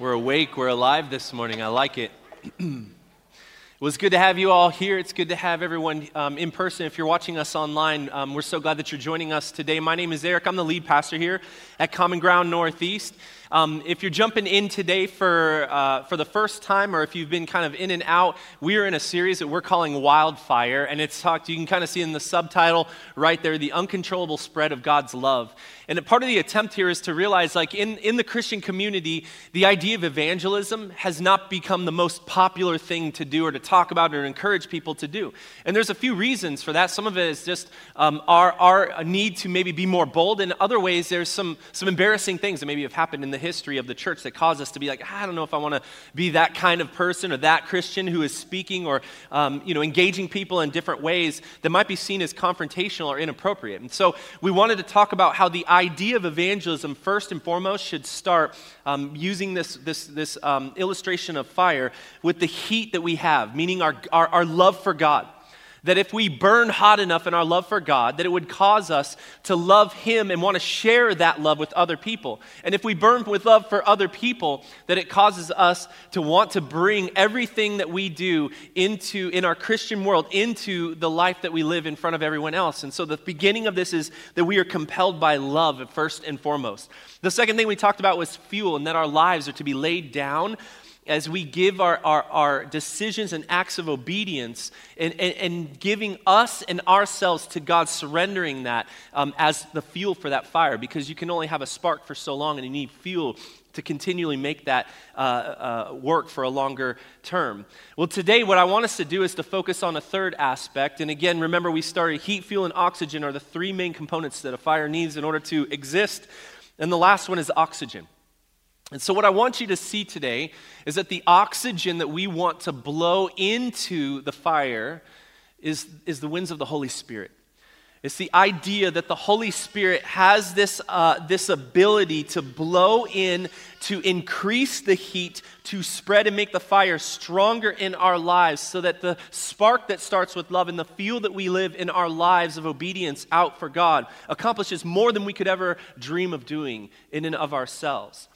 We're awake, we're alive this morning. I like it. It was good to have you all here. It's good to have everyone in person. If you're watching us online, we're so glad that you're joining us today. My name is Eric. I'm the lead pastor here at Common Ground Northeast. If you're jumping in today for the first time, or if you've been kind of in and out, we are in a series that we're calling Wildfire, and it's talked. You can kind of see in the subtitle right there, the uncontrollable spread of God's love. And part of the attempt here is to realize, like in the Christian community, the idea of evangelism has not become the most popular thing to do or to talk about or encourage people to do. And there's a few reasons for that. Some of it is just our need to maybe be more bold. In other ways, there's some embarrassing things that maybe have happened in the history of the church that cause us to be like, I don't know if I want to be that kind of person or that Christian who is speaking or engaging people in different ways that might be seen as confrontational or inappropriate. And so we wanted to talk about how the idea of evangelism first and foremost should start using this illustration of fire with the heat that we have, meaning our love for God. That if we burn hot enough in our love for God, that it would cause us to love Him and want to share that love with other people. And if we burn with love for other people, that it causes us to want to bring everything that we do in our Christian world, into the life that we live in front of everyone else. And so the beginning of this is that we are compelled by love first and foremost. The second thing we talked about was fuel, and that our lives are to be laid down as we give our decisions and acts of obedience and giving us and ourselves to God, surrendering that as the fuel for that fire, because you can only have a spark for so long and you need fuel to continually make that work for a longer term. Well, today what I want us to do is to focus on a third aspect. And again, remember we started heat, fuel, and oxygen are the three main components that a fire needs in order to exist. And the last one is oxygen. And so what I want you to see today is that the oxygen that we want to blow into the fire is the winds of the Holy Spirit. It's the idea that the Holy Spirit has this ability to blow in, to increase the heat, to spread and make the fire stronger in our lives so that the spark that starts with love and the fuel that we live in our lives of obedience out for God accomplishes more than we could ever dream of doing in and of ourselves.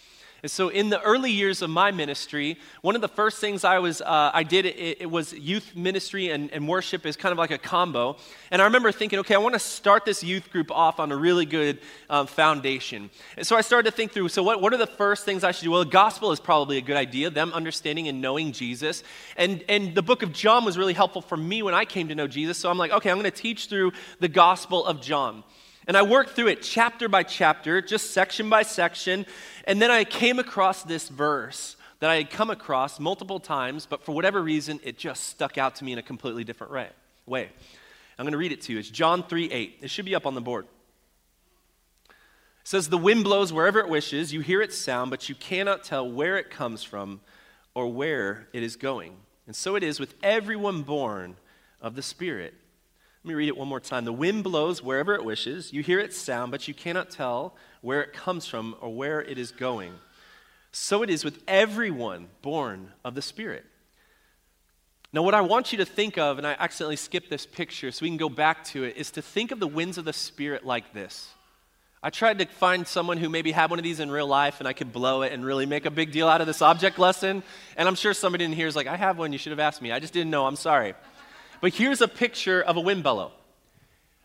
And so in the early years of my ministry, one of the first things I did was youth ministry and worship is kind of like a combo. And I remember thinking, okay, I want to start this youth group off on a really good foundation. And so I started to think through, so what are the first things I should do? Well, the gospel is probably a good idea, them understanding and knowing Jesus. And the book of John was really helpful for me when I came to know Jesus. So I'm like, okay, I'm going to teach through the gospel of John. And I worked through it chapter by chapter, just section by section, and then I came across this verse that I had come across multiple times, but for whatever reason, it just stuck out to me in a completely different way. I'm going to read it to you. It's John 3:8. It should be up on the board. It says, "The wind blows wherever it wishes. You hear its sound, but you cannot tell where it comes from or where it is going. And so it is with everyone born of the Spirit." Let me read it one more time. "The wind blows wherever it wishes. You hear its sound, but you cannot tell where it comes from or where it is going. So it is with everyone born of the Spirit." Now, what I want you to think of, and I accidentally skipped this picture, so we can go back to it, is to think of the winds of the Spirit like this. I tried to find someone who maybe had one of these in real life, and I could blow it and really make a big deal out of this object lesson. And I'm sure somebody in here is like, I have one, you should have asked me. I just didn't know, I'm sorry. But here's a picture of a wind bellow.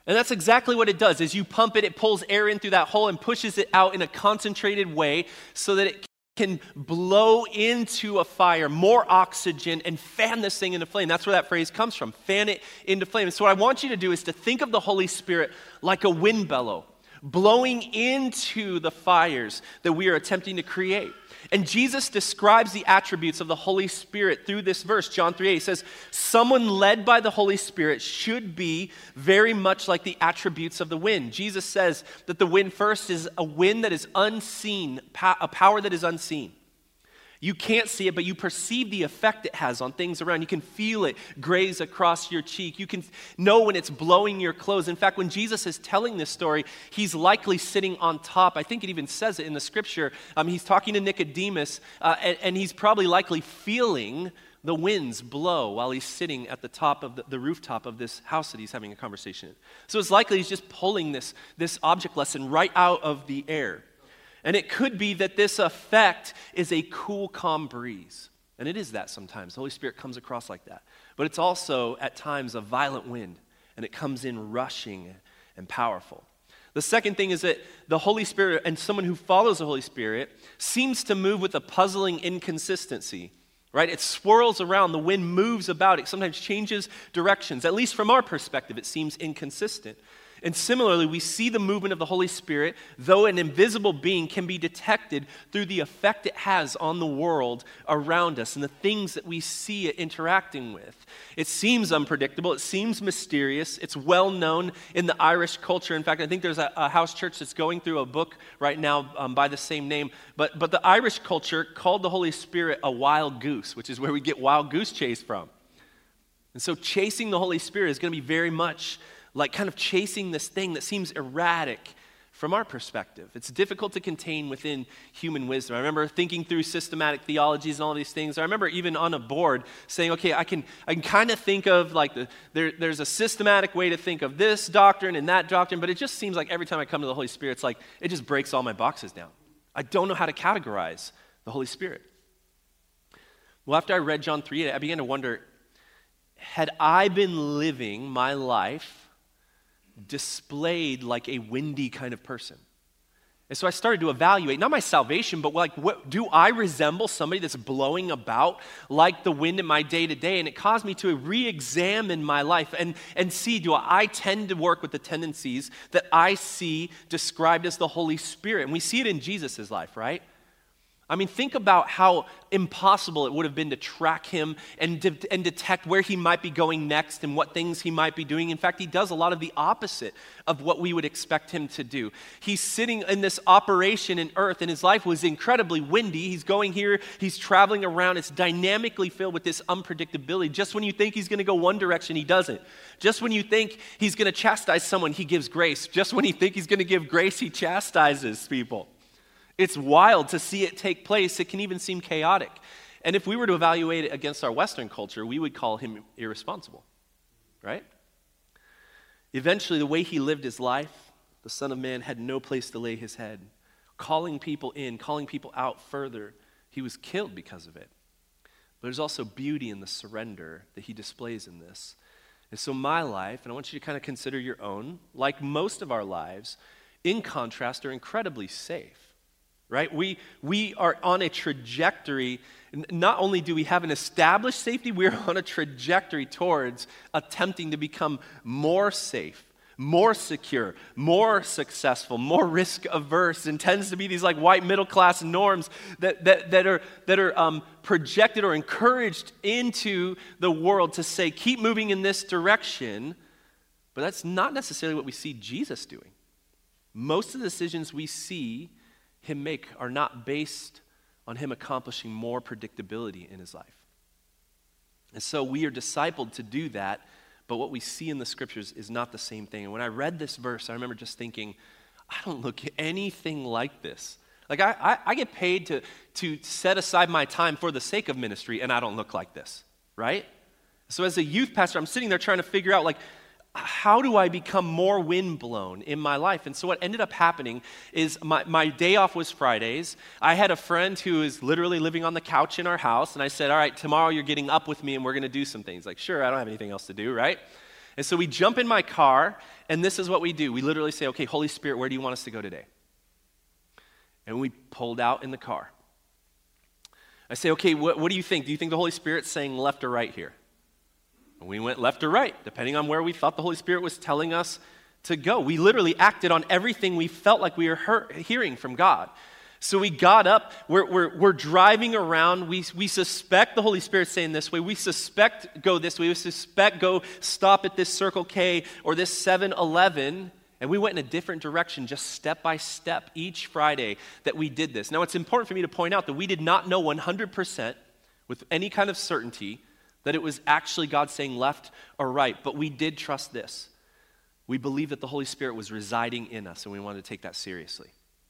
And that's exactly what it does. As you pump it, it pulls air in through that hole and pushes it out in a concentrated way so that it can blow into a fire more oxygen and fan this thing into flame. That's where that phrase comes from, fan it into flame. And so what I want you to do is to think of the Holy Spirit like a wind bellow, blowing into the fires that we are attempting to create. And Jesus describes the attributes of the Holy Spirit through this verse, John 3:8 says, someone led by the Holy Spirit should be very much like the attributes of the wind. Jesus says that the wind first is a wind that is unseen, a power that is unseen. You can't see it, but you perceive the effect it has on things around. You can feel it graze across your cheek. You can know when it's blowing your clothes. In fact, when Jesus is telling this story, he's likely sitting on top. I think it even says it in the scripture. He's talking to Nicodemus, and he's probably likely feeling the winds blow while he's sitting at the top of the rooftop of this house that he's having a conversation in. So it's likely he's just pulling this object lesson right out of the air. And it could be that this effect is a cool, calm breeze. And it is that sometimes. The Holy Spirit comes across like that. But it's also, at times, a violent wind, and it comes in rushing and powerful. The second thing is that the Holy Spirit, and someone who follows the Holy Spirit, seems to move with a puzzling inconsistency, right? It swirls around, the wind moves about, it sometimes changes directions. At least from our perspective, it seems inconsistent. And similarly, we see the movement of the Holy Spirit, though an invisible being, can be detected through the effect it has on the world around us and the things that we see it interacting with. It seems unpredictable. It seems mysterious. It's well known in the Irish culture. In fact, I think there's a house church that's going through a book right now by the same name. But the Irish culture called the Holy Spirit a wild goose, which is where we get wild goose chase from. And so chasing the Holy Spirit is going to be very much like kind of chasing this thing that seems erratic from our perspective. It's difficult to contain within human wisdom. I remember thinking through systematic theologies and all these things. I remember even on a board saying, okay, I can kind of think of like there's a systematic way to think of this doctrine and that doctrine, but it just seems like every time I come to the Holy Spirit, it's like it just breaks all my boxes down. I don't know how to categorize the Holy Spirit. Well, after I read John 3:8, I began to wonder, had I been living my life displayed like a windy kind of person? And so I started to evaluate, not my salvation, but like, what, do I resemble somebody that's blowing about like the wind in my day-to-day? And it caused me to re-examine my life and see, do I tend to work with the tendencies that I see described as the Holy Spirit? And we see it in Jesus' life, right? I mean, think about how impossible it would have been to track him and detect where he might be going next and what things he might be doing. In fact, he does a lot of the opposite of what we would expect him to do. He's sitting in this operation in earth, and his life was incredibly windy. He's going here, he's traveling around. It's dynamically filled with this unpredictability. Just when you think he's going to go one direction, he doesn't. Just when you think he's going to chastise someone, he gives grace. Just when you think he's going to give grace, he chastises people. It's wild to see it take place. It can even seem chaotic. And if we were to evaluate it against our Western culture, we would call him irresponsible, right? Eventually, the way he lived his life, the Son of Man had no place to lay his head. Calling people in, calling people out further, he was killed because of it. But there's also beauty in the surrender that he displays in this. And so my life, and I want you to kind of consider your own, like most of our lives, in contrast, are incredibly safe. Right? We are on a trajectory. Not only do we have an established safety, we're on a trajectory towards attempting to become more safe, more secure, more successful, more risk averse, and tends to be these like white middle class norms that are projected or encouraged into the world to say, keep moving in this direction. But that's not necessarily what we see Jesus doing. Most of the decisions we see him make are not based on him accomplishing more predictability in his life. And so we are discipled to do that, but what we see in the scriptures is not the same thing. And when I read this verse, I remember just thinking, I don't look anything like this. Like I get paid to set aside my time for the sake of ministry, and I don't look like this, right? So as a youth pastor, I'm sitting there trying to figure out, like, how do I become more windblown in my life? And so what ended up happening is my day off was Fridays. I had a friend who is literally living on the couch in our house, and I said, all right, tomorrow you're getting up with me and we're going to do some things. Like, sure, I don't have anything else to do, right? And so we jump in my car, and this is what we do. We literally say, okay, Holy Spirit, where do you want us to go today? And we pulled out in the car. I say, okay, what do you think? Do you think the Holy Spirit's saying left or right here? We went left or right, depending on where we thought the Holy Spirit was telling us to go. We literally acted on everything we felt like we were hearing from God. So we got up, we're driving around, we suspect the Holy Spirit's saying this way, we suspect go this way, we suspect go stop at this Circle K or this 7-Eleven, and we went in a different direction just step by step each Friday that we did this. Now it's important for me to point out that we did not know 100% with any kind of certainty that it was actually God saying left or right. But we did trust this. We believed that the Holy Spirit was residing in us, and we wanted to take that seriously.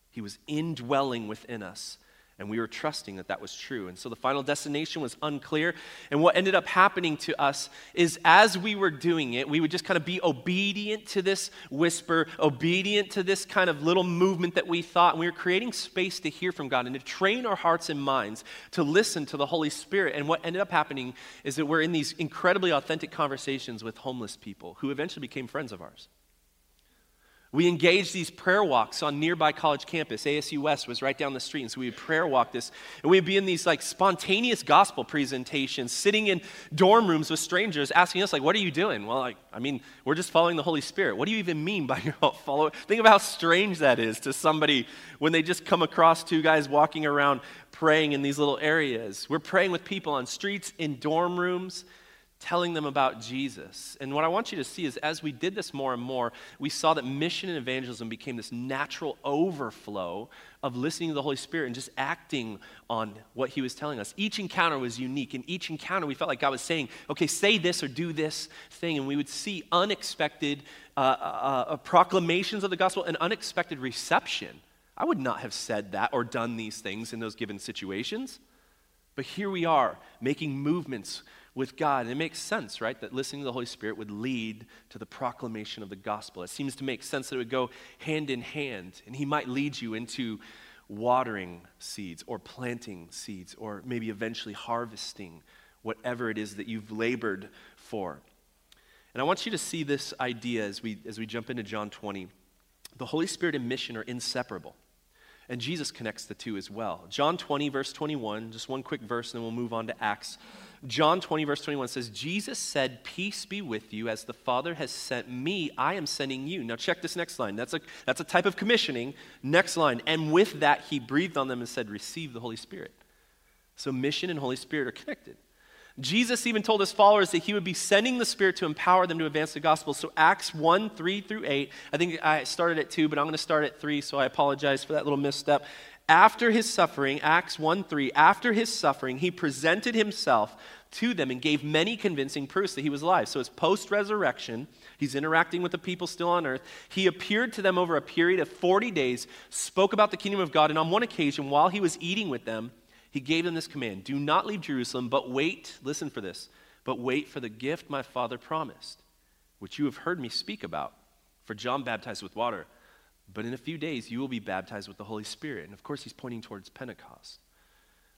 He was indwelling within us And we were trusting that that was true. And so the final destination was unclear. And what ended up happening to us is as we were doing it, we would just kind of be obedient to this whisper, obedient to this kind of little movement that we thought. And we were creating space to hear from God and to train our hearts and minds to listen to the Holy Spirit. And what ended up happening is that we're in these incredibly authentic conversations with homeless people who eventually became friends of ours. We engaged these prayer walks on nearby college campus. ASU West was right down the street, and so we would prayer walk this. And we'd be in these like spontaneous gospel presentations, sitting in dorm rooms with strangers asking us, like, what are you doing? Well, like, I mean, we're just following the Holy Spirit. What do you even mean by your follow? Think about how strange that is to somebody when they just come across two guys walking around praying in these little areas. We're praying with people on streets, in dorm rooms, telling them about Jesus. And what I want you to see is as we did this more and more, we saw that mission and evangelism became this natural overflow of listening to the Holy Spirit and just acting on what he was telling us. Each encounter was unique. In each encounter, we felt like God was saying, okay, say this or do this thing. And we would see unexpected proclamations of the gospel and unexpected reception. I would not have said that or done these things in those given situations. But here we are making movements with God. And it makes sense, right, that listening to the Holy Spirit would lead to the proclamation of the gospel. It seems to make sense that it would go hand in hand, and he might lead you into watering seeds or planting seeds or maybe eventually harvesting whatever it is that you've labored for. And I want you to see this idea as we jump into John 20. The Holy Spirit and mission are inseparable. And Jesus connects the two as well. John 20, verse 21, just one quick verse, and then we'll move on to Acts. John 20, verse 21 says, Jesus said, peace be with you. As the Father has sent me, I am sending you. Now check this next line. That's a type of commissioning. Next line. And with that, he breathed on them and said, receive the Holy Spirit. So mission and Holy Spirit are connected. Jesus even told his followers that he would be sending the Spirit to empower them to advance the gospel. So Acts 1:3-8, I think I started at 2, but I'm going to start at 3, so I apologize for that little misstep. After his suffering, Acts 1:3, after his suffering, he presented himself to them and gave many convincing proofs that he was alive. So it's post-resurrection. He's interacting with the people still on earth. He appeared to them over a period of 40 days, spoke about the kingdom of God, and on one occasion, while he was eating with them, he gave them this command, do not leave Jerusalem, but wait, listen for this, but wait for the gift my Father promised, which you have heard me speak about. For John baptized with water, but in a few days you will be baptized with the Holy Spirit. And of course, he's pointing towards Pentecost.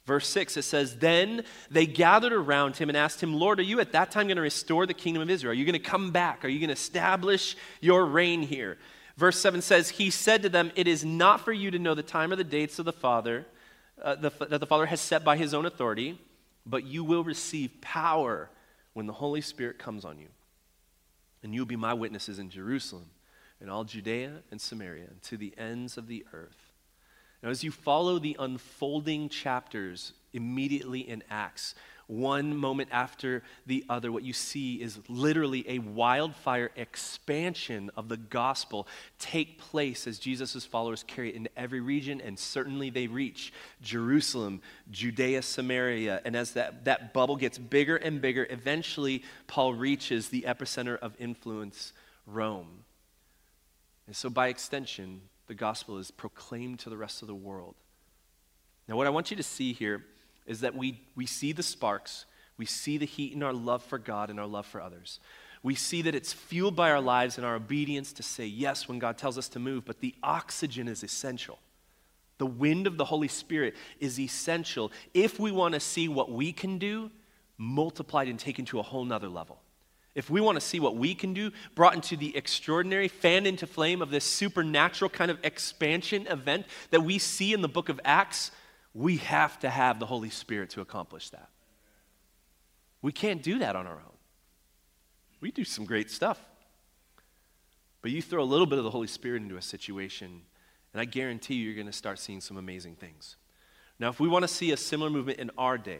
Verse 6, it says, then they gathered around him and asked him, Lord, are you at that time going to restore the kingdom of Israel? Are you going to come back? Are you going to establish your reign here? Verse 7 says, he said to them, it is not for you to know the time or the dates of the Father, that the Father has set by his own authority, but you will receive power when the Holy Spirit comes on you. And you'll be my witnesses in Jerusalem and all Judea and Samaria and to the ends of the earth. Now, as you follow the unfolding chapters immediately in Acts, one moment after the other, what you see is literally a wildfire expansion of the gospel take place as Jesus' followers carry it into every region, and certainly they reach Jerusalem, Judea, Samaria, and as that bubble gets bigger and bigger, eventually Paul reaches the epicenter of influence, Rome. And so by extension, the gospel is proclaimed to the rest of the world. Now what I want you to see here is that we see the sparks, we see the heat in our love for God and our love for others. We see that it's fueled by our lives and our obedience to say yes when God tells us to move, but the oxygen is essential. The wind of the Holy Spirit is essential if we want to see what we can do multiplied and taken to a whole nother level. If we want to see what we can do brought into the extraordinary, fanned into flame of this supernatural kind of expansion event that we see in the book of Acts, we have to have the Holy Spirit to accomplish that. We can't do that on our own. We do some great stuff. But you throw a little bit of the Holy Spirit into a situation, and I guarantee you're going to start seeing some amazing things. Now, if we want to see a similar movement in our day,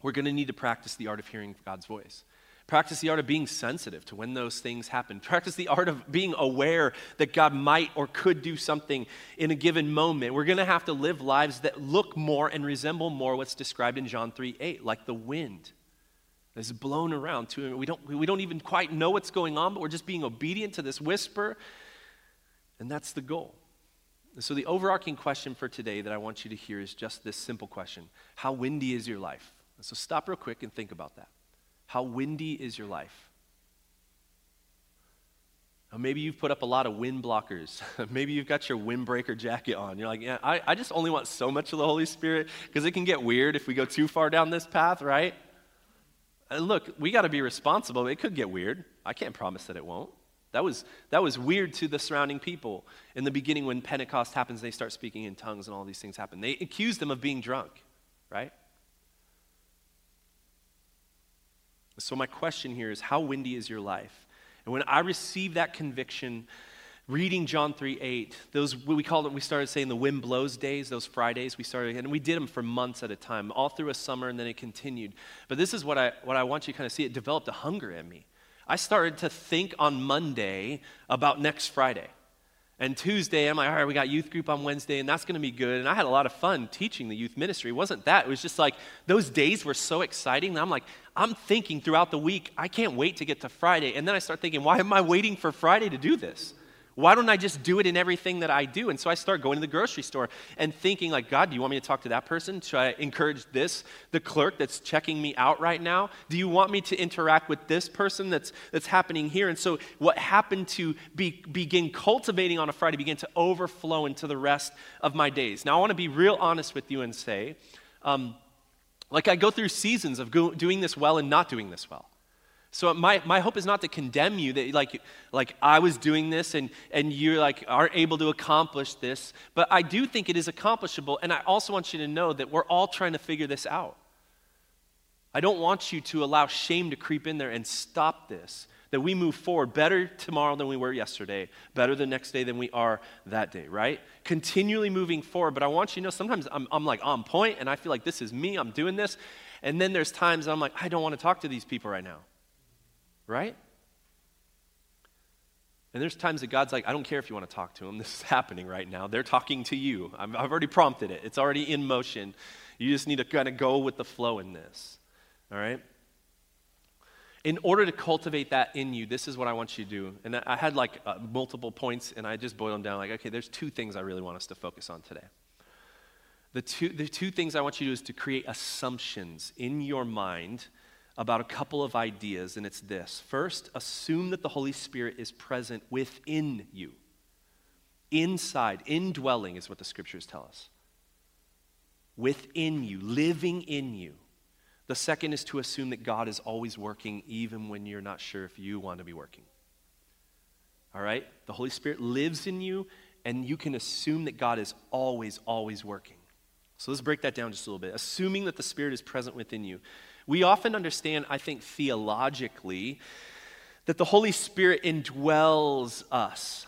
we're going to need to practice the art of hearing God's voice. Practice the art of being sensitive to when those things happen. Practice the art of being aware that God might or could do something in a given moment. We're going to have to live lives that look more and resemble more what's described in John 3:8, like the wind that's blown around to him. We don't even quite know what's going on, but we're just being obedient to this whisper, and that's the goal. So the overarching question for today that I want you to hear is just this simple question. How windy is your life? So stop real quick and think about that. How windy is your life? Now maybe you've put up a lot of wind blockers. Maybe you've got your windbreaker jacket on. You're like, yeah, I just only want so much of the Holy Spirit because it can get weird if we go too far down this path, right? And look, we got to be responsible. It could get weird. I can't promise that it won't. That was weird to the surrounding people. In the beginning, when Pentecost happens, they start speaking in tongues and all these things happen. They accuse them of being drunk, right? So my question here is, how windy is your life? And when I received that conviction, reading John 3:8, those, we called it, we started saying the wind blows days, those Fridays we started, and we did them for months at a time, all through a summer, and then it continued. But this is what I want you to kind of see. It developed a hunger in me. I started to think on Monday about next Friday. And Tuesday, I'm like, all right, we got youth group on Wednesday, and that's going to be good. And I had a lot of fun teaching the youth ministry. It wasn't that. It was just like those days were so exciting. And I'm like, I'm thinking throughout the week, I can't wait to get to Friday. And then I start thinking, why am I waiting for Friday to do this? Why don't I just do it in everything that I do? And so I start going to the grocery store and thinking like, God, do you want me to talk to that person? Should I encourage this, the clerk that's checking me out right now? Do you want me to interact with this person that's happening here? And so what happened to begin cultivating on a Friday began to overflow into the rest of my days. Now, I want to be real honest with you and say, like I go through seasons of doing this well and not doing this well. So my hope is not to condemn you that like I was doing this and you like aren't able to accomplish this, but I do think it is accomplishable, and I also want you to know that we're all trying to figure this out. I don't want you to allow shame to creep in there and stop this, that we move forward better tomorrow than we were yesterday, better the next day than we are that day, right? Continually moving forward, but I want you to know sometimes I'm like on point and I feel like this is me, I'm doing this, and then there's times I'm like, I don't want to talk to these people right now. Right? And there's times that God's like, I don't care if you want to talk to them. This is happening right now. They're talking to you. I've already prompted it. It's already in motion. You just need to kind of go with the flow in this. All right? In order to cultivate that in you, this is what I want you to do. And I had like multiple points, and I just boiled them down like, okay, there's two things I really want us to focus on today. The two things I want you to do is to create assumptions in your mind about a couple of ideas, and it's this. First, assume that the Holy Spirit is present within you. Inside, indwelling is what the scriptures tell us. Within you, living in you. The second is to assume that God is always working even when you're not sure if you want to be working. All right? The Holy Spirit lives in you, and you can assume that God is always, always working. So let's break that down just a little bit. Assuming that the Spirit is present within you. We often understand, I think, theologically, that the Holy Spirit indwells us.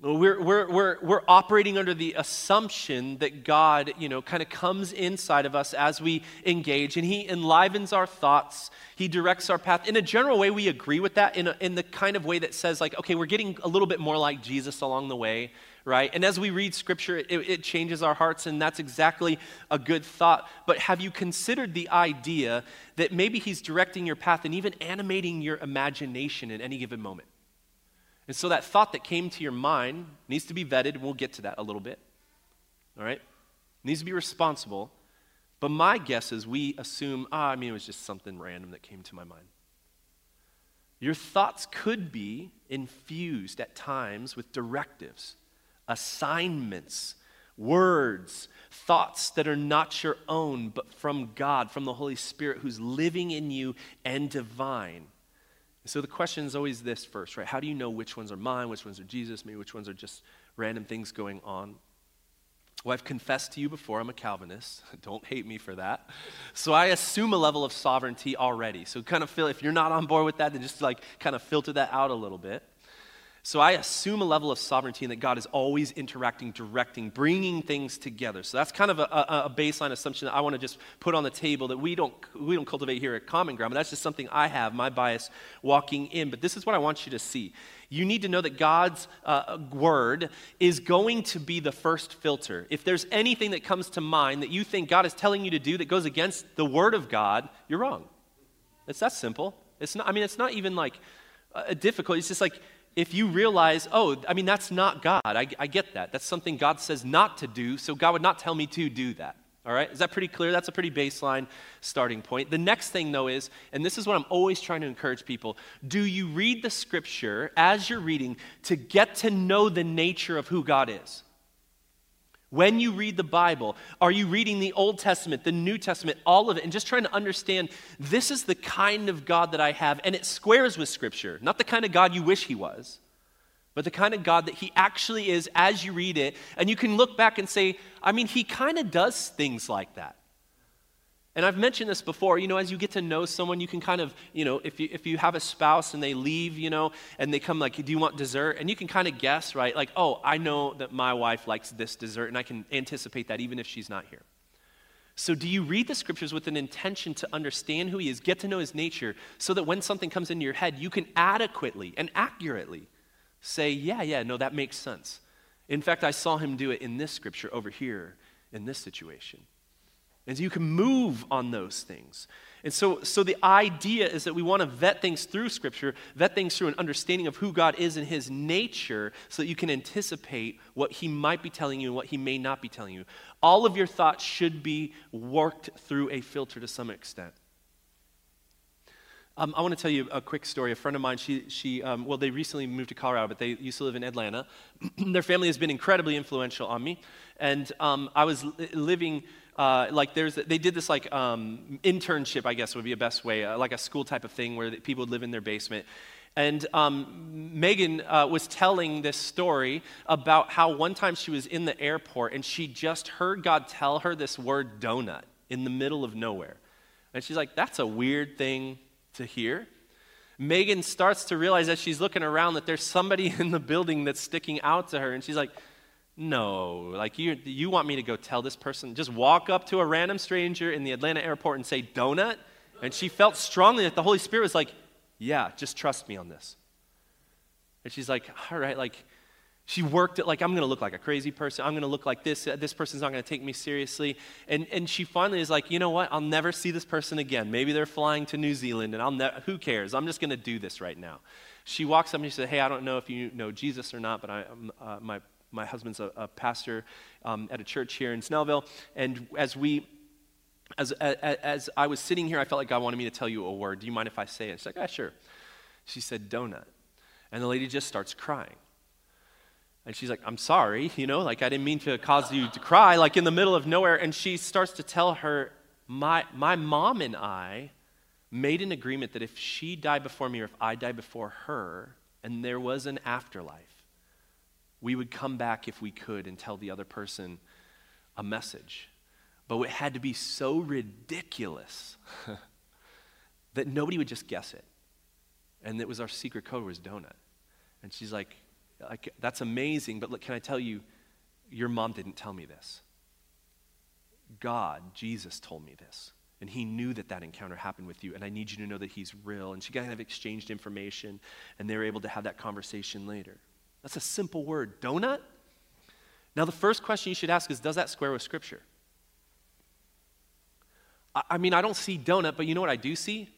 We're operating under the assumption that God, you know, kind of comes inside of us as we engage, and He enlivens our thoughts. He directs our path. In a general way, we agree with that in the kind of way that says, like, okay, we're getting a little bit more like Jesus along the way, right? And as we read Scripture, it changes our hearts, and that's exactly a good thought. But have you considered the idea that maybe He's directing your path and even animating your imagination in any given moment? And so that thought that came to your mind needs to be vetted, and we'll get to that a little bit, all right? It needs to be responsible. But my guess is we assume, it was just something random that came to my mind. Your thoughts could be infused at times with directives, assignments, words, thoughts that are not your own, but from God, from the Holy Spirit who's living in you and divine. So the question is always this first, right? How do you know which ones are mine, which ones are Jesus, maybe which ones are just random things going on? Well, I've confessed to you before, I'm a Calvinist. Don't hate me for that. So I assume a level of sovereignty already. So kind of feel, if you're not on board with that, then just like kind of filter that out a little bit. So I assume a level of sovereignty and that God is always interacting, directing, bringing things together. So that's kind of a baseline assumption that I want to just put on the table that we don't cultivate here at Common Ground, but that's just something I have, my bias walking in. But this is what I want you to see. You need to know that God's word is going to be the first filter. If there's anything that comes to mind that you think God is telling you to do that goes against the word of God, you're wrong. It's that simple. It's not even like difficult. It's just like, if you realize, oh, I mean, that's not God. I get that. That's something God says not to do, so God would not tell me to do that. All right? Is that pretty clear? That's a pretty baseline starting point. The next thing, though, is, and this is what I'm always trying to encourage people, do you read the scripture as you're reading to get to know the nature of who God is? When you read the Bible, are you reading the Old Testament, the New Testament, all of it, and just trying to understand this is the kind of God that I have, and it squares with Scripture, not the kind of God you wish he was, but the kind of God that he actually is as you read it, and you can look back and say, I mean, he kind of does things like that. And I've mentioned this before, you know, as you get to know someone, you can kind of, you know, if you have a spouse and they leave, you know, and they come like, do you want dessert? And you can kind of guess, right? Like, oh, I know that my wife likes this dessert, and I can anticipate that even if she's not here. So do you read the scriptures with an intention to understand who he is, get to know his nature, so that when something comes into your head, you can adequately and accurately say, yeah, no, that makes sense. In fact, I saw him do it in this scripture over here in this situation. And so you can move on those things. And so the idea is that we want to vet things through Scripture, vet things through an understanding of who God is and his nature so that you can anticipate what he might be telling you and what he may not be telling you. All of your thoughts should be worked through a filter to some extent. I want to tell you a quick story. A friend of mine, she they recently moved to Colorado, but they used to live in Atlanta. Their family has been incredibly influential on me. And I was living... they did this internship, I guess would be a best way, like a school type of thing where people would live in their basement. And Megan was telling this story about how one time she was in the airport and she just heard God tell her this word donut in the middle of nowhere. And she's like, that's a weird thing to hear. Megan starts to realize as she's looking around that there's somebody in the building that's sticking out to her. And she's like, no, like you want me to go tell this person, just walk up to a random stranger in the Atlanta airport and say donut? And she felt strongly that the Holy Spirit was like, yeah, just trust me on this. And she's like, all right, like she worked it, like I'm going to look like a crazy person. I'm going to look like this person's not going to take me seriously. And she finally is like, you know what? I'll never see this person again. Maybe they're flying to New Zealand and who cares? I'm just going to do this right now. She walks up and she said, hey, I don't know if you know Jesus or not, but my husband's a pastor at a church here in Snellville, and as I was sitting here, I felt like God wanted me to tell you a word. Do you mind if I say it? She's like, yeah, sure. She said, donut. And the lady just starts crying. And she's like, I'm sorry, you know, like I didn't mean to cause you to cry, like in the middle of nowhere. And she starts to tell her, my mom and I made an agreement that if she died before me or if I died before her, and there was an afterlife, we would come back if we could and tell the other person a message. But it had to be so ridiculous that nobody would just guess it. And it was our secret code was donut. And she's like, that's amazing, but look, can I tell you, your mom didn't tell me this. God, Jesus, told me this. And he knew that encounter happened with you, and I need you to know that he's real. And she kind of exchanged information, and they were able to have that conversation later. That's a simple word, donut. Now, the first question you should ask is, does that square with Scripture? I mean, I don't see donut, but you know what I do see?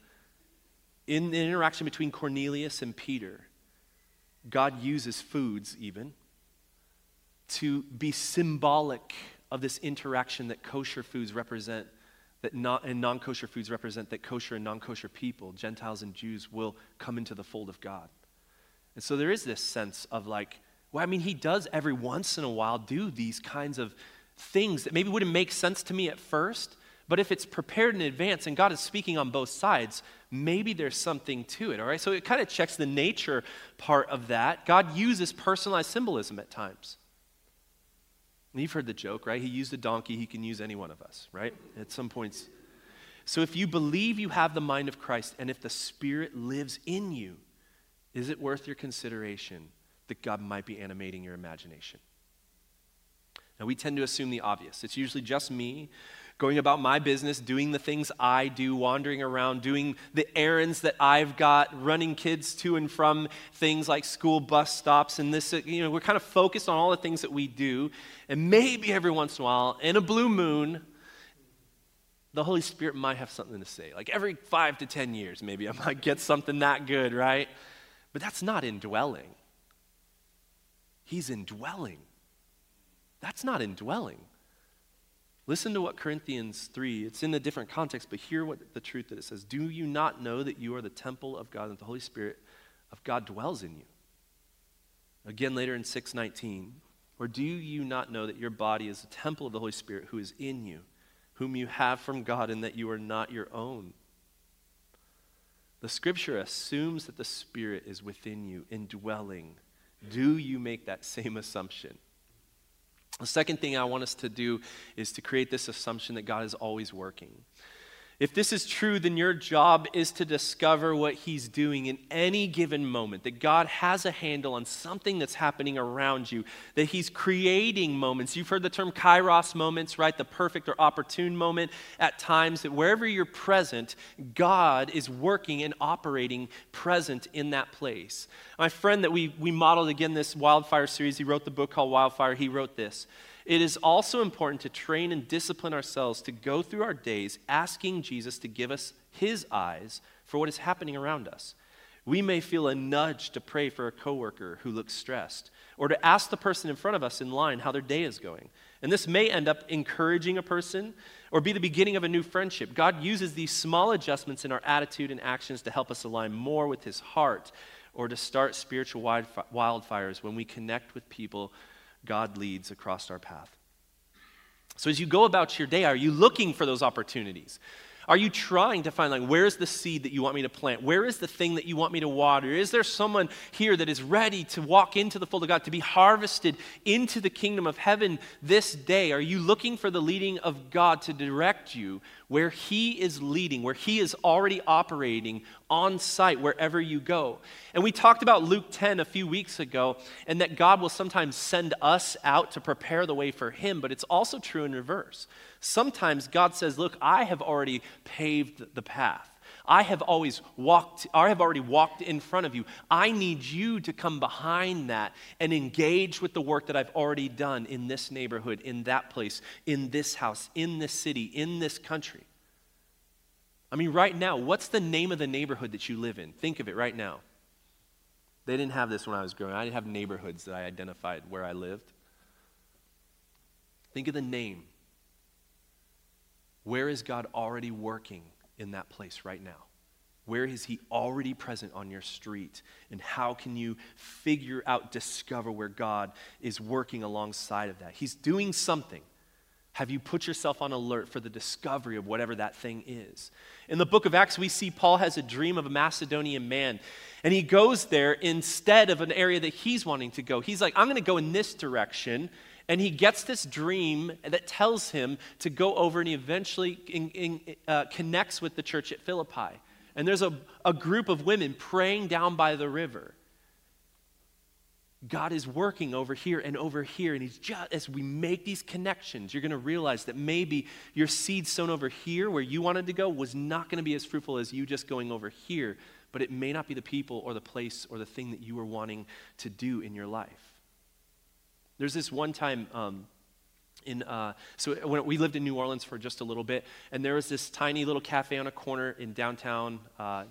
In the interaction between Cornelius and Peter, God uses foods even to be symbolic of this interaction that kosher foods represent, and non-kosher foods represent, that kosher and non-kosher people, Gentiles and Jews, will come into the fold of God. And so there is this sense of like, well, I mean, he does every once in a while do these kinds of things that maybe wouldn't make sense to me at first, but if it's prepared in advance and God is speaking on both sides, maybe there's something to it, all right? So it kind of checks the nature part of that. God uses personalized symbolism at times. And you've heard the joke, right? He used a donkey, he can use any one of us, right? At some points. So if you believe you have the mind of Christ and if the Spirit lives in you, is it worth your consideration that God might be animating your imagination? Now, we tend to assume the obvious. It's usually just me going about my business, doing the things I do, wandering around, doing the errands that I've got, running kids to and from things like school bus stops and this, you know, we're kind of focused on all the things that we do. And maybe every once in a while, in a blue moon, the Holy Spirit might have something to say. Like every 5 to 10 years, maybe I might get something that good, right? But that's not indwelling. He's indwelling. That's not indwelling. Listen to what Corinthians 3, it's in a different context, but hear what the truth that it says. Do you not know that you are the temple of God and the Holy Spirit of God dwells in you? Again, later in 6:19, or do you not know that your body is the temple of the Holy Spirit who is in you, whom you have from God, and that you are not your own? The scripture assumes that the Spirit is within you, indwelling. Do you make that same assumption? The second thing I want us to do is to create this assumption that God is always working. If this is true, then your job is to discover what he's doing in any given moment, that God has a handle on something that's happening around you, that he's creating moments. You've heard the term kairos moments, right? The perfect or opportune moment at times, that wherever you're present, God is working and operating present in that place. My friend that we modeled again this Wildfire series, he wrote the book called Wildfire, he wrote this. It is also important to train and discipline ourselves to go through our days asking Jesus to give us his eyes for what is happening around us. We may feel a nudge to pray for a coworker who looks stressed, or to ask the person in front of us in line how their day is going. And this may end up encouraging a person or be the beginning of a new friendship. God uses these small adjustments in our attitude and actions to help us align more with his heart, or to start spiritual wildfires when we connect with people God leads across our path. So as you go about your day, are you looking for those opportunities? Are you trying to find, like, where's the seed that you want me to plant? Where is the thing that you want me to water? Is there someone here that is ready to walk into the fold of God, to be harvested into the kingdom of heaven this day? Are you looking for the leading of God to direct you where he is leading, where he is already operating on site wherever you go? And we talked about Luke 10 a few weeks ago, and that God will sometimes send us out to prepare the way for him, but it's also true in reverse. Sometimes God says, look, I have already paved the path. I have already walked in front of you. I need you to come behind that and engage with the work that I've already done in this neighborhood, in that place, in this house, in this city, in this country. I mean, right now, what's the name of the neighborhood that you live in? Think of it right now. They didn't have this when I was growing up. I didn't have neighborhoods that I identified where I lived. Think of the name. Where is God already working in that place right now? Where is he already present on your street? And how can you discover where God is working alongside of that? He's doing something. Have you put yourself on alert for the discovery of whatever that thing is? In the book of Acts, we see Paul has a dream of a Macedonian man, and he goes there instead of an area that he's wanting to go. He's like, I'm going to go in this direction. And he gets this dream that tells him to go over, and he eventually connects with the church at Philippi. And there's a group of women praying down by the river. God is working over here, and he's just, as we make these connections, you're going to realize that maybe your seed sown over here where you wanted to go was not going to be as fruitful as you just going over here, but it may not be the people or the place or the thing that you were wanting to do in your life. There's this one time so when we lived in New Orleans for just a little bit, and there was this tiny little cafe on a corner in downtown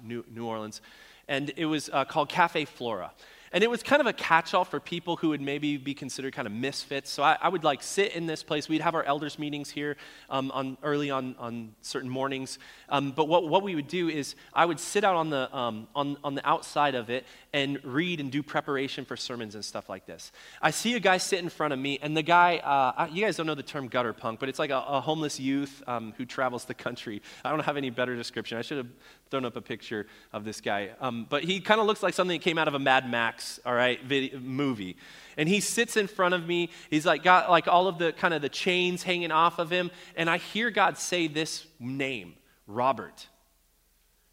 New Orleans, and it was called Cafe Flora. And it was kind of a catch-all for people who would maybe be considered kind of misfits. So I would like sit in this place. We'd have our elders meetings here on certain mornings. But what we would do is I would sit out on the on the outside of it and read and do preparation for sermons and stuff like this. I see a guy sit in front of me, and the guy, you guys don't know the term gutter punk, but it's like a homeless youth who travels the country. I don't have any better description. I should have thrown up a picture of this guy. But he kind of looks like something that came out of a Mad Max, all right, movie. And he sits in front of me. He's like got like all of the kind of the chains hanging off of him. And I hear God say this name, Robert.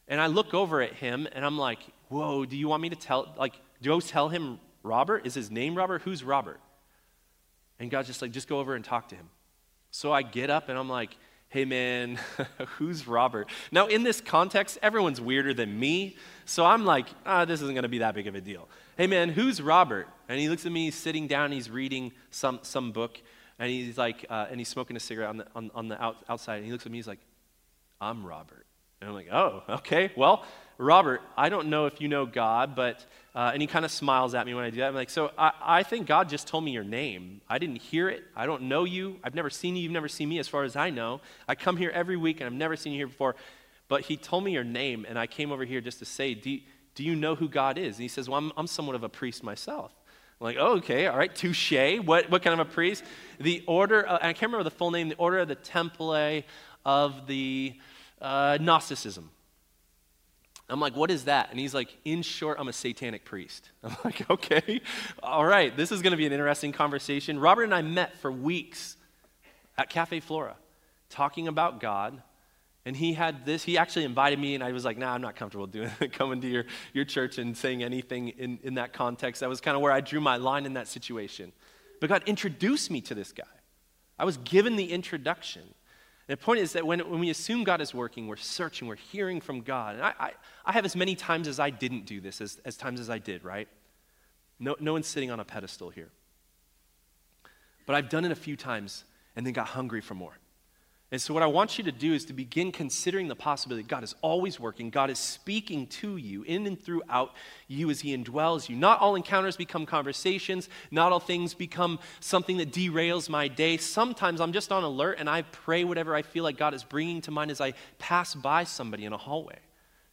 And I look over at him and I'm like, whoa, do you want me to tell him Robert? Is his name Robert? Who's Robert? And God's just like, just go over and talk to him. So I get up and I'm like, hey man, who's Robert? Now in this context, everyone's weirder than me. So I'm like, this isn't going to be that big of a deal. Hey man, who's Robert? And he looks at me, he's sitting down, he's reading some book, and he's like, and he's smoking a cigarette on the outside, and he looks at me, he's like, I'm Robert. And I'm like, oh, okay, well, Robert, I don't know if you know God, but, and he kind of smiles at me when I do that. I'm like, so I think God just told me your name. I didn't hear it. I don't know you. I've never seen you. You've never seen me as far as I know. I come here every week, and I've never seen you here before. But he told me your name, and I came over here just to say, do you know who God is? And he says, well, I'm somewhat of a priest myself. I'm like, oh, okay, all right, touche. What kind of a priest? The order, I can't remember the full name, the order of the Temple of the Gnosticism. I'm like, what is that? And he's like, in short, I'm a satanic priest. I'm like, okay, all right, this is going to be an interesting conversation. Robert and I met for weeks at Cafe Flora talking about God. And he had this, he actually invited me, and I was like, nah, I'm not comfortable doing coming to your church and saying anything in that context. That was kind of where I drew my line in that situation. But God introduced me to this guy. I was given the introduction. And the point is that when we assume God is working, we're searching, we're hearing from God. And I have as many times as I didn't do this as times as I did, right? No one's sitting on a pedestal here. But I've done it a few times and then got hungry for more. And so what I want you to do is to begin considering the possibility that God is always working. God is speaking to you in and throughout you as he indwells you. Not all encounters become conversations. Not all things become something that derails my day. Sometimes I'm just on alert and I pray whatever I feel like God is bringing to mind as I pass by somebody in a hallway.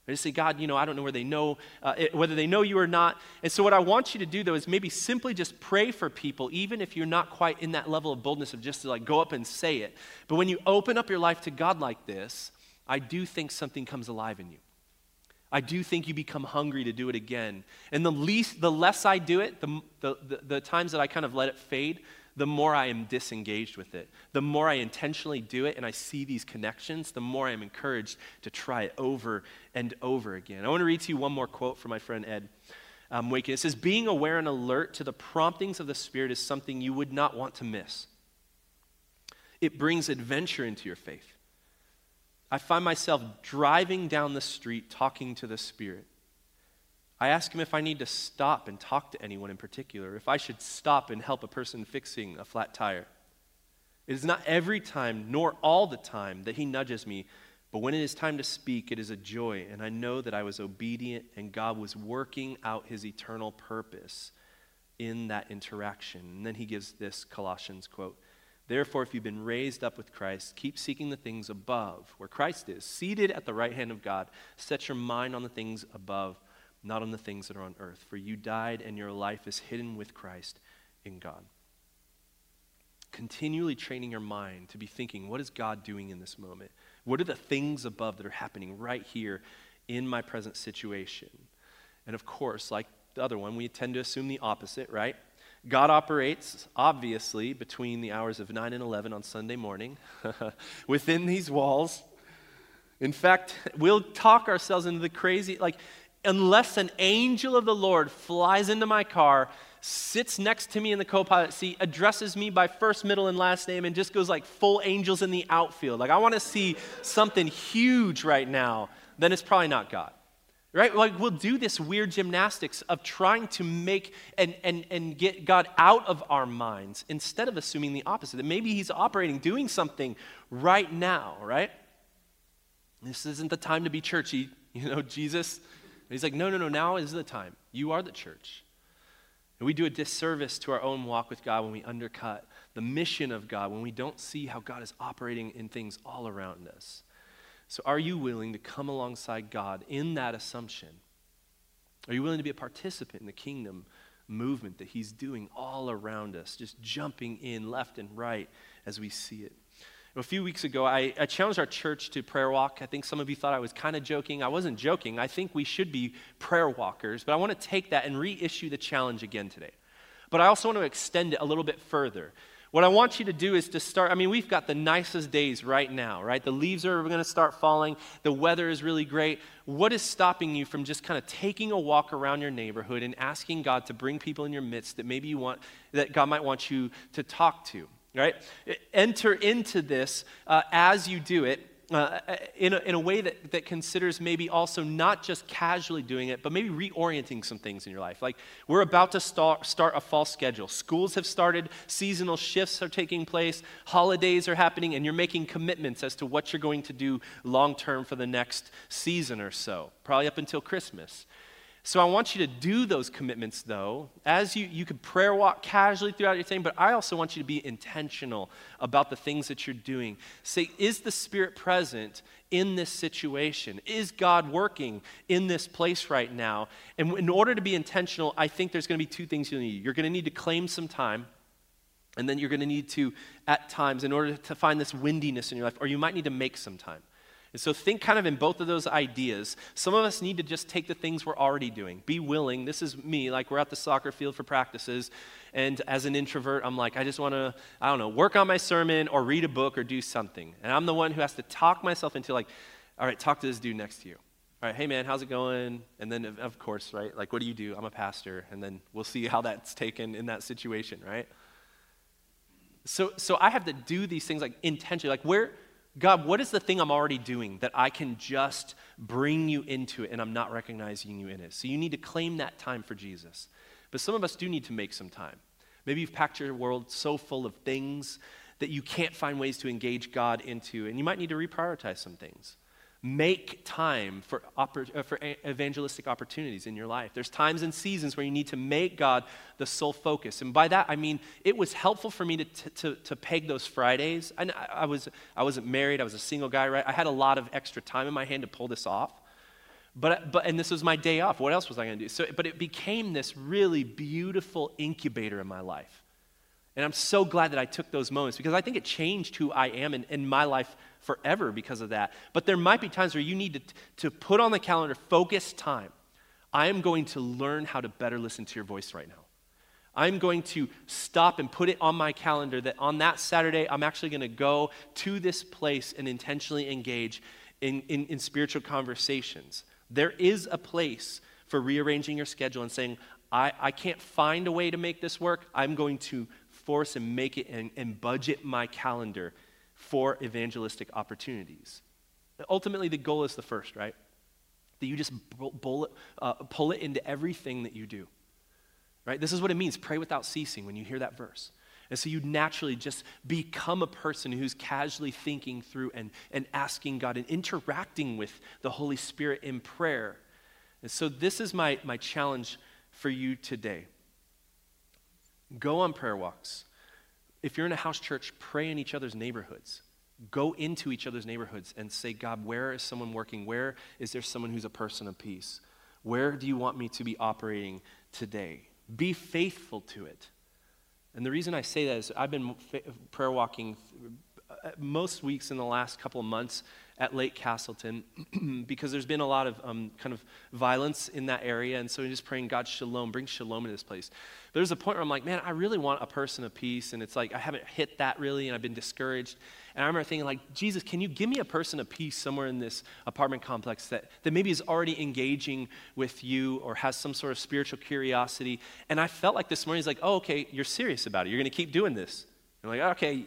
I just say, God, you know, I don't know where they know, whether they know you or not. And so what I want you to do, though, is maybe simply just pray for people, even if you're not quite in that level of boldness of just to, like, go up and say it. But when you open up your life to God like this, I do think something comes alive in you. I do think you become hungry to do it again. And the less I do it, the times that I kind of let it fade, the more I am disengaged with it. The more I intentionally do it and I see these connections, the more I am encouraged to try it over and over again. I want to read to you one more quote from my friend Ed Wake. It says, being aware and alert to the promptings of the Spirit is something you would not want to miss. It brings adventure into your faith. I find myself driving down the street talking to the Spirit. I ask him if I need to stop and talk to anyone in particular, if I should stop and help a person fixing a flat tire. It is not every time, nor all the time, that he nudges me, but when it is time to speak, it is a joy, and I know that I was obedient and God was working out his eternal purpose in that interaction. And then he gives this Colossians quote, therefore, if you've been raised up with Christ, keep seeking the things above, where Christ is, seated at the right hand of God. Set your mind on the things above, not on the things that are on earth, for you died and your life is hidden with Christ in God. Continually training your mind to be thinking, what is God doing in this moment? What are the things above that are happening right here in my present situation? And of course, like the other one, we tend to assume the opposite, right? God operates, obviously, between the hours of 9 and 11 on Sunday morning, within these walls. In fact, we'll talk ourselves into the crazy, like, unless an angel of the Lord flies into my car, sits next to me in the co-pilot seat, addresses me by first, middle, and last name, and just goes like full angels in the outfield. Like, I want to see something huge right now, then it's probably not God, right? Like, we'll do this weird gymnastics of trying to make and get God out of our minds instead of assuming the opposite, that maybe he's operating, doing something right now, right? This isn't the time to be churchy, you know, Jesus. He's like, no, now is the time. You are the church. And we do a disservice to our own walk with God when we undercut the mission of God, when we don't see how God is operating in things all around us. So are you willing to come alongside God in that assumption? Are you willing to be a participant in the kingdom movement that he's doing all around us, just jumping in left and right as we see it? A few weeks ago, I challenged our church to prayer walk. I think some of you thought I was kind of joking. I wasn't joking. I think we should be prayer walkers, but I want to take that and reissue the challenge again today. But I also want to extend it a little bit further. What I want you to do is to start, I mean, we've got the nicest days right now, right? The leaves are going to start falling. The weather is really great. What is stopping you from just kind of taking a walk around your neighborhood and asking God to bring people in your midst that maybe you want, that God might want you to talk to? Right? Enter into this as you do it. in a way that considers maybe also not just casually doing it, but maybe reorienting some things in your life. Like, we're about to start a fall schedule. Schools have started, seasonal shifts are taking place, holidays are happening, and you're making commitments as to what you're going to do long-term for the next season or so, probably up until Christmas. So I want you to do those commitments, though, as you could prayer walk casually throughout your thing, but I also want you to be intentional about the things that you're doing. Say, is the Spirit present in this situation? Is God working in this place right now? And in order to be intentional, I think there's going to be two things you'll need. You're going to need to claim some time, and then you're going to need to, at times, in order to find this windiness in your life, or you might need to make some time. And so think kind of in both of those ideas. Some of us need to just take the things we're already doing. Be willing. This is me. Like, we're at the soccer field for practices, and as an introvert, I'm like, I just want to, I don't know, work on my sermon or read a book or do something. And I'm the one who has to talk myself into, like, all right, talk to this dude next to you. All right, hey, man, how's it going? And then, of course, right, like, what do you do? I'm a pastor. And then we'll see how that's taken in that situation, right? So I have to do these things, like, intentionally. Like, where... God, what is the thing I'm already doing that I can just bring you into it and I'm not recognizing you in it? So you need to claim that time for Jesus. But some of us do need to make some time. Maybe you've packed your world so full of things that you can't find ways to engage God into, and you might need to reprioritize some things. Make time for evangelistic opportunities in your life. There's times and seasons where you need to make God the sole focus. And by that, I mean, it was helpful for me to peg those Fridays. And I wasn't married. I was a single guy, right? I had a lot of extra time in my hand to pull this off. But and this was my day off. What else was I going to do? So, but it became this really beautiful incubator in my life. And I'm so glad that I took those moments, because I think it changed who I am in my life forever because of that. But there might be times where you need to put on the calendar focus time. I am going to learn how to better listen to your voice right now. I'm going to stop and put it on my calendar that on that Saturday, I'm actually going to go to this place and intentionally engage in spiritual conversations. There is a place for rearranging your schedule and saying, I can't find a way to make this work. I'm going to force and make it and budget my calendar for evangelistic opportunities. Ultimately, the goal is the first, right? That you just pull it into everything that you do, right? This is what it means, pray without ceasing, when you hear that verse. And so you naturally just become a person who's casually thinking through and asking God and interacting with the Holy Spirit in prayer. And so this is my challenge for you today. Go on prayer walks. If you're in a house church, pray in each other's neighborhoods. Go into each other's neighborhoods and say, God, where is someone working? Where is there someone who's a person of peace? Where do you want me to be operating today? Be faithful to it. And the reason I say that is I've been prayer walking most weeks in the last couple of months at Lake Castleton because there's been a lot of kind of violence in that area, and so we're just praying, God, shalom, bring shalom into this place. But there's a point where I'm like, man, I really want a person of peace, and it's like I haven't hit that really, and I've been discouraged. And I remember thinking, like, Jesus, can you give me a person of peace somewhere in this apartment complex that maybe is already engaging with you or has some sort of spiritual curiosity? And I felt like this morning, he's like, oh, okay, you're serious about it. You're going to keep doing this. And I'm like, okay,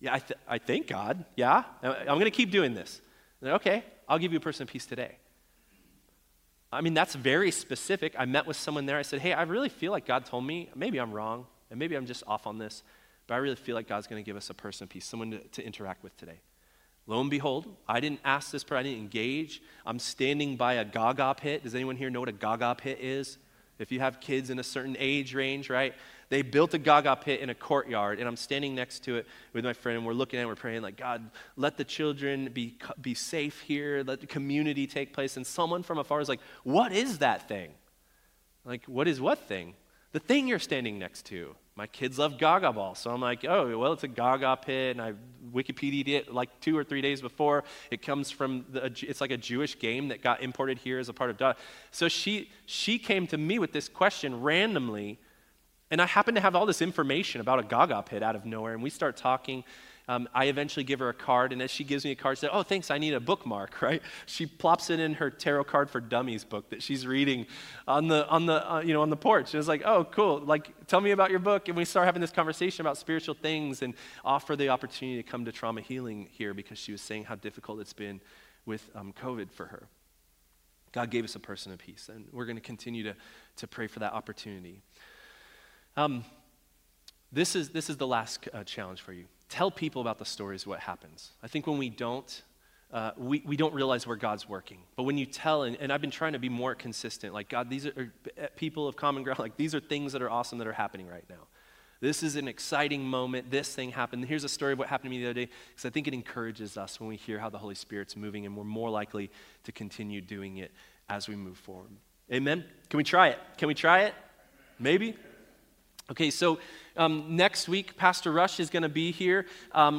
yeah, I thank God, yeah. I'm going to keep doing this. Then, okay, I'll give you a person of peace today. I mean, that's very specific. I met with someone there. I said, hey, I really feel like God told me, maybe I'm wrong, and maybe I'm just off on this, but I really feel like God's going to give us a person of peace, someone to interact with today. Lo and behold, I didn't ask this prayer. I didn't engage. I'm standing by a gaga pit. Does anyone here know what a gaga pit is? If you have kids in a certain age range, right? They built a gaga pit in a courtyard, and I'm standing next to it with my friend, and we're looking at it, and we're praying, like, God, let the children be safe here. Let the community take place. And someone from afar is like, what is that thing? Like, what is what thing? The thing you're standing next to. My kids love gaga ball, so I'm like, oh, well, it's a gaga pit, and I Wikipedia'd it like 2 or 3 days before. It comes from, it's like a Jewish game that got imported here as a part of, so she came to me with this question randomly, and I happened to have all this information about a gaga pit out of nowhere, and we start talking, I eventually give her a card, and as she gives me a card, she said, oh, thanks, I need a bookmark, right? She plops it in her Tarot Card for Dummies book that she's reading on the porch. And it's like, oh, cool, like, tell me about your book. And we start having this conversation about spiritual things and offer the opportunity to come to trauma healing here because she was saying how difficult it's been with COVID for her. God gave us a person of peace, and we're going to continue to pray for that opportunity. This is the last challenge for you. Tell people about the stories of what happens. I think when we don't, we don't realize where God's working. But when you tell, and I've been trying to be more consistent, like, God, these are people of common ground, like, these are things that are awesome that are happening right now. This is an exciting moment. This thing happened. Here's a story of what happened to me the other day, because I think it encourages us when we hear how the Holy Spirit's moving, and we're more likely to continue doing it as we move forward. Amen? Can we try it? Can we try it? Maybe? Okay, so next week, Pastor Rush is going to be here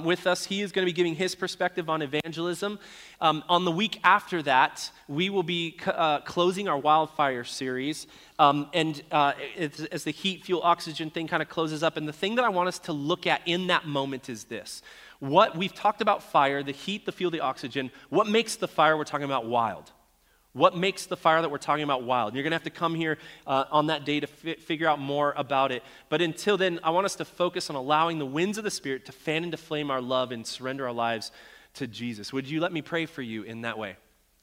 with us. He is going to be giving his perspective on evangelism. On the week after that, we will be closing our Wildfire series. As the heat, fuel, oxygen thing kind of closes up. And the thing that I want us to look at in that moment is this. What we've talked about: fire, the heat, the fuel, the oxygen. What makes the fire we're talking about wild? What makes the fire that we're talking about wild? And you're going to have to come here on that day to figure out more about it. But until then, I want us to focus on allowing the winds of the Spirit to fan into flame our love and surrender our lives to Jesus. Would you let me pray for you in that way?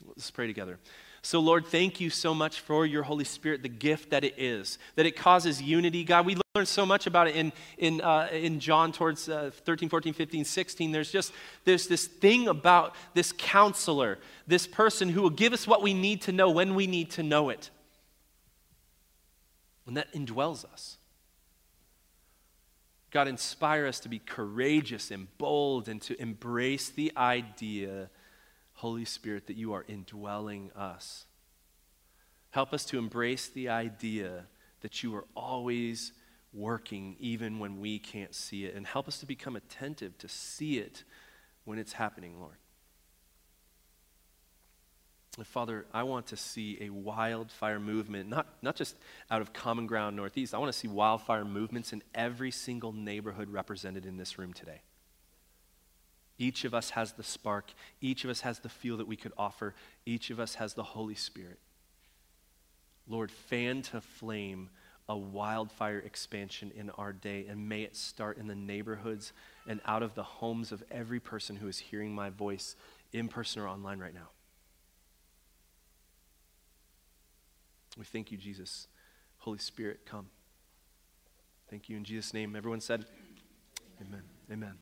Let's pray together. So, Lord, thank you so much for your Holy Spirit, the gift that it is, that it causes unity. God, we learned so much about it in John towards 13, 14, 15, 16. There's this thing about this counselor, this person who will give us what we need to know when we need to know it. And that indwells us. God, inspire us to be courageous and bold and to embrace the idea, Holy Spirit, that you are indwelling us. Help us to embrace the idea that you are always working even when we can't see it, and help us to become attentive to see it when it's happening, Lord. And Father, I want to see a wildfire movement, not just out of Common Ground Northeast. I want to see wildfire movements in every single neighborhood represented in this room today. Each of us has the spark. Each of us has the fuel that we could offer. Each of us has the Holy Spirit. Lord, fan to flame a wildfire expansion in our day, and may it start in the neighborhoods and out of the homes of every person who is hearing my voice in person or online right now. We thank you, Jesus. Holy Spirit, come. Thank you in Jesus' name. Everyone said, amen. Amen.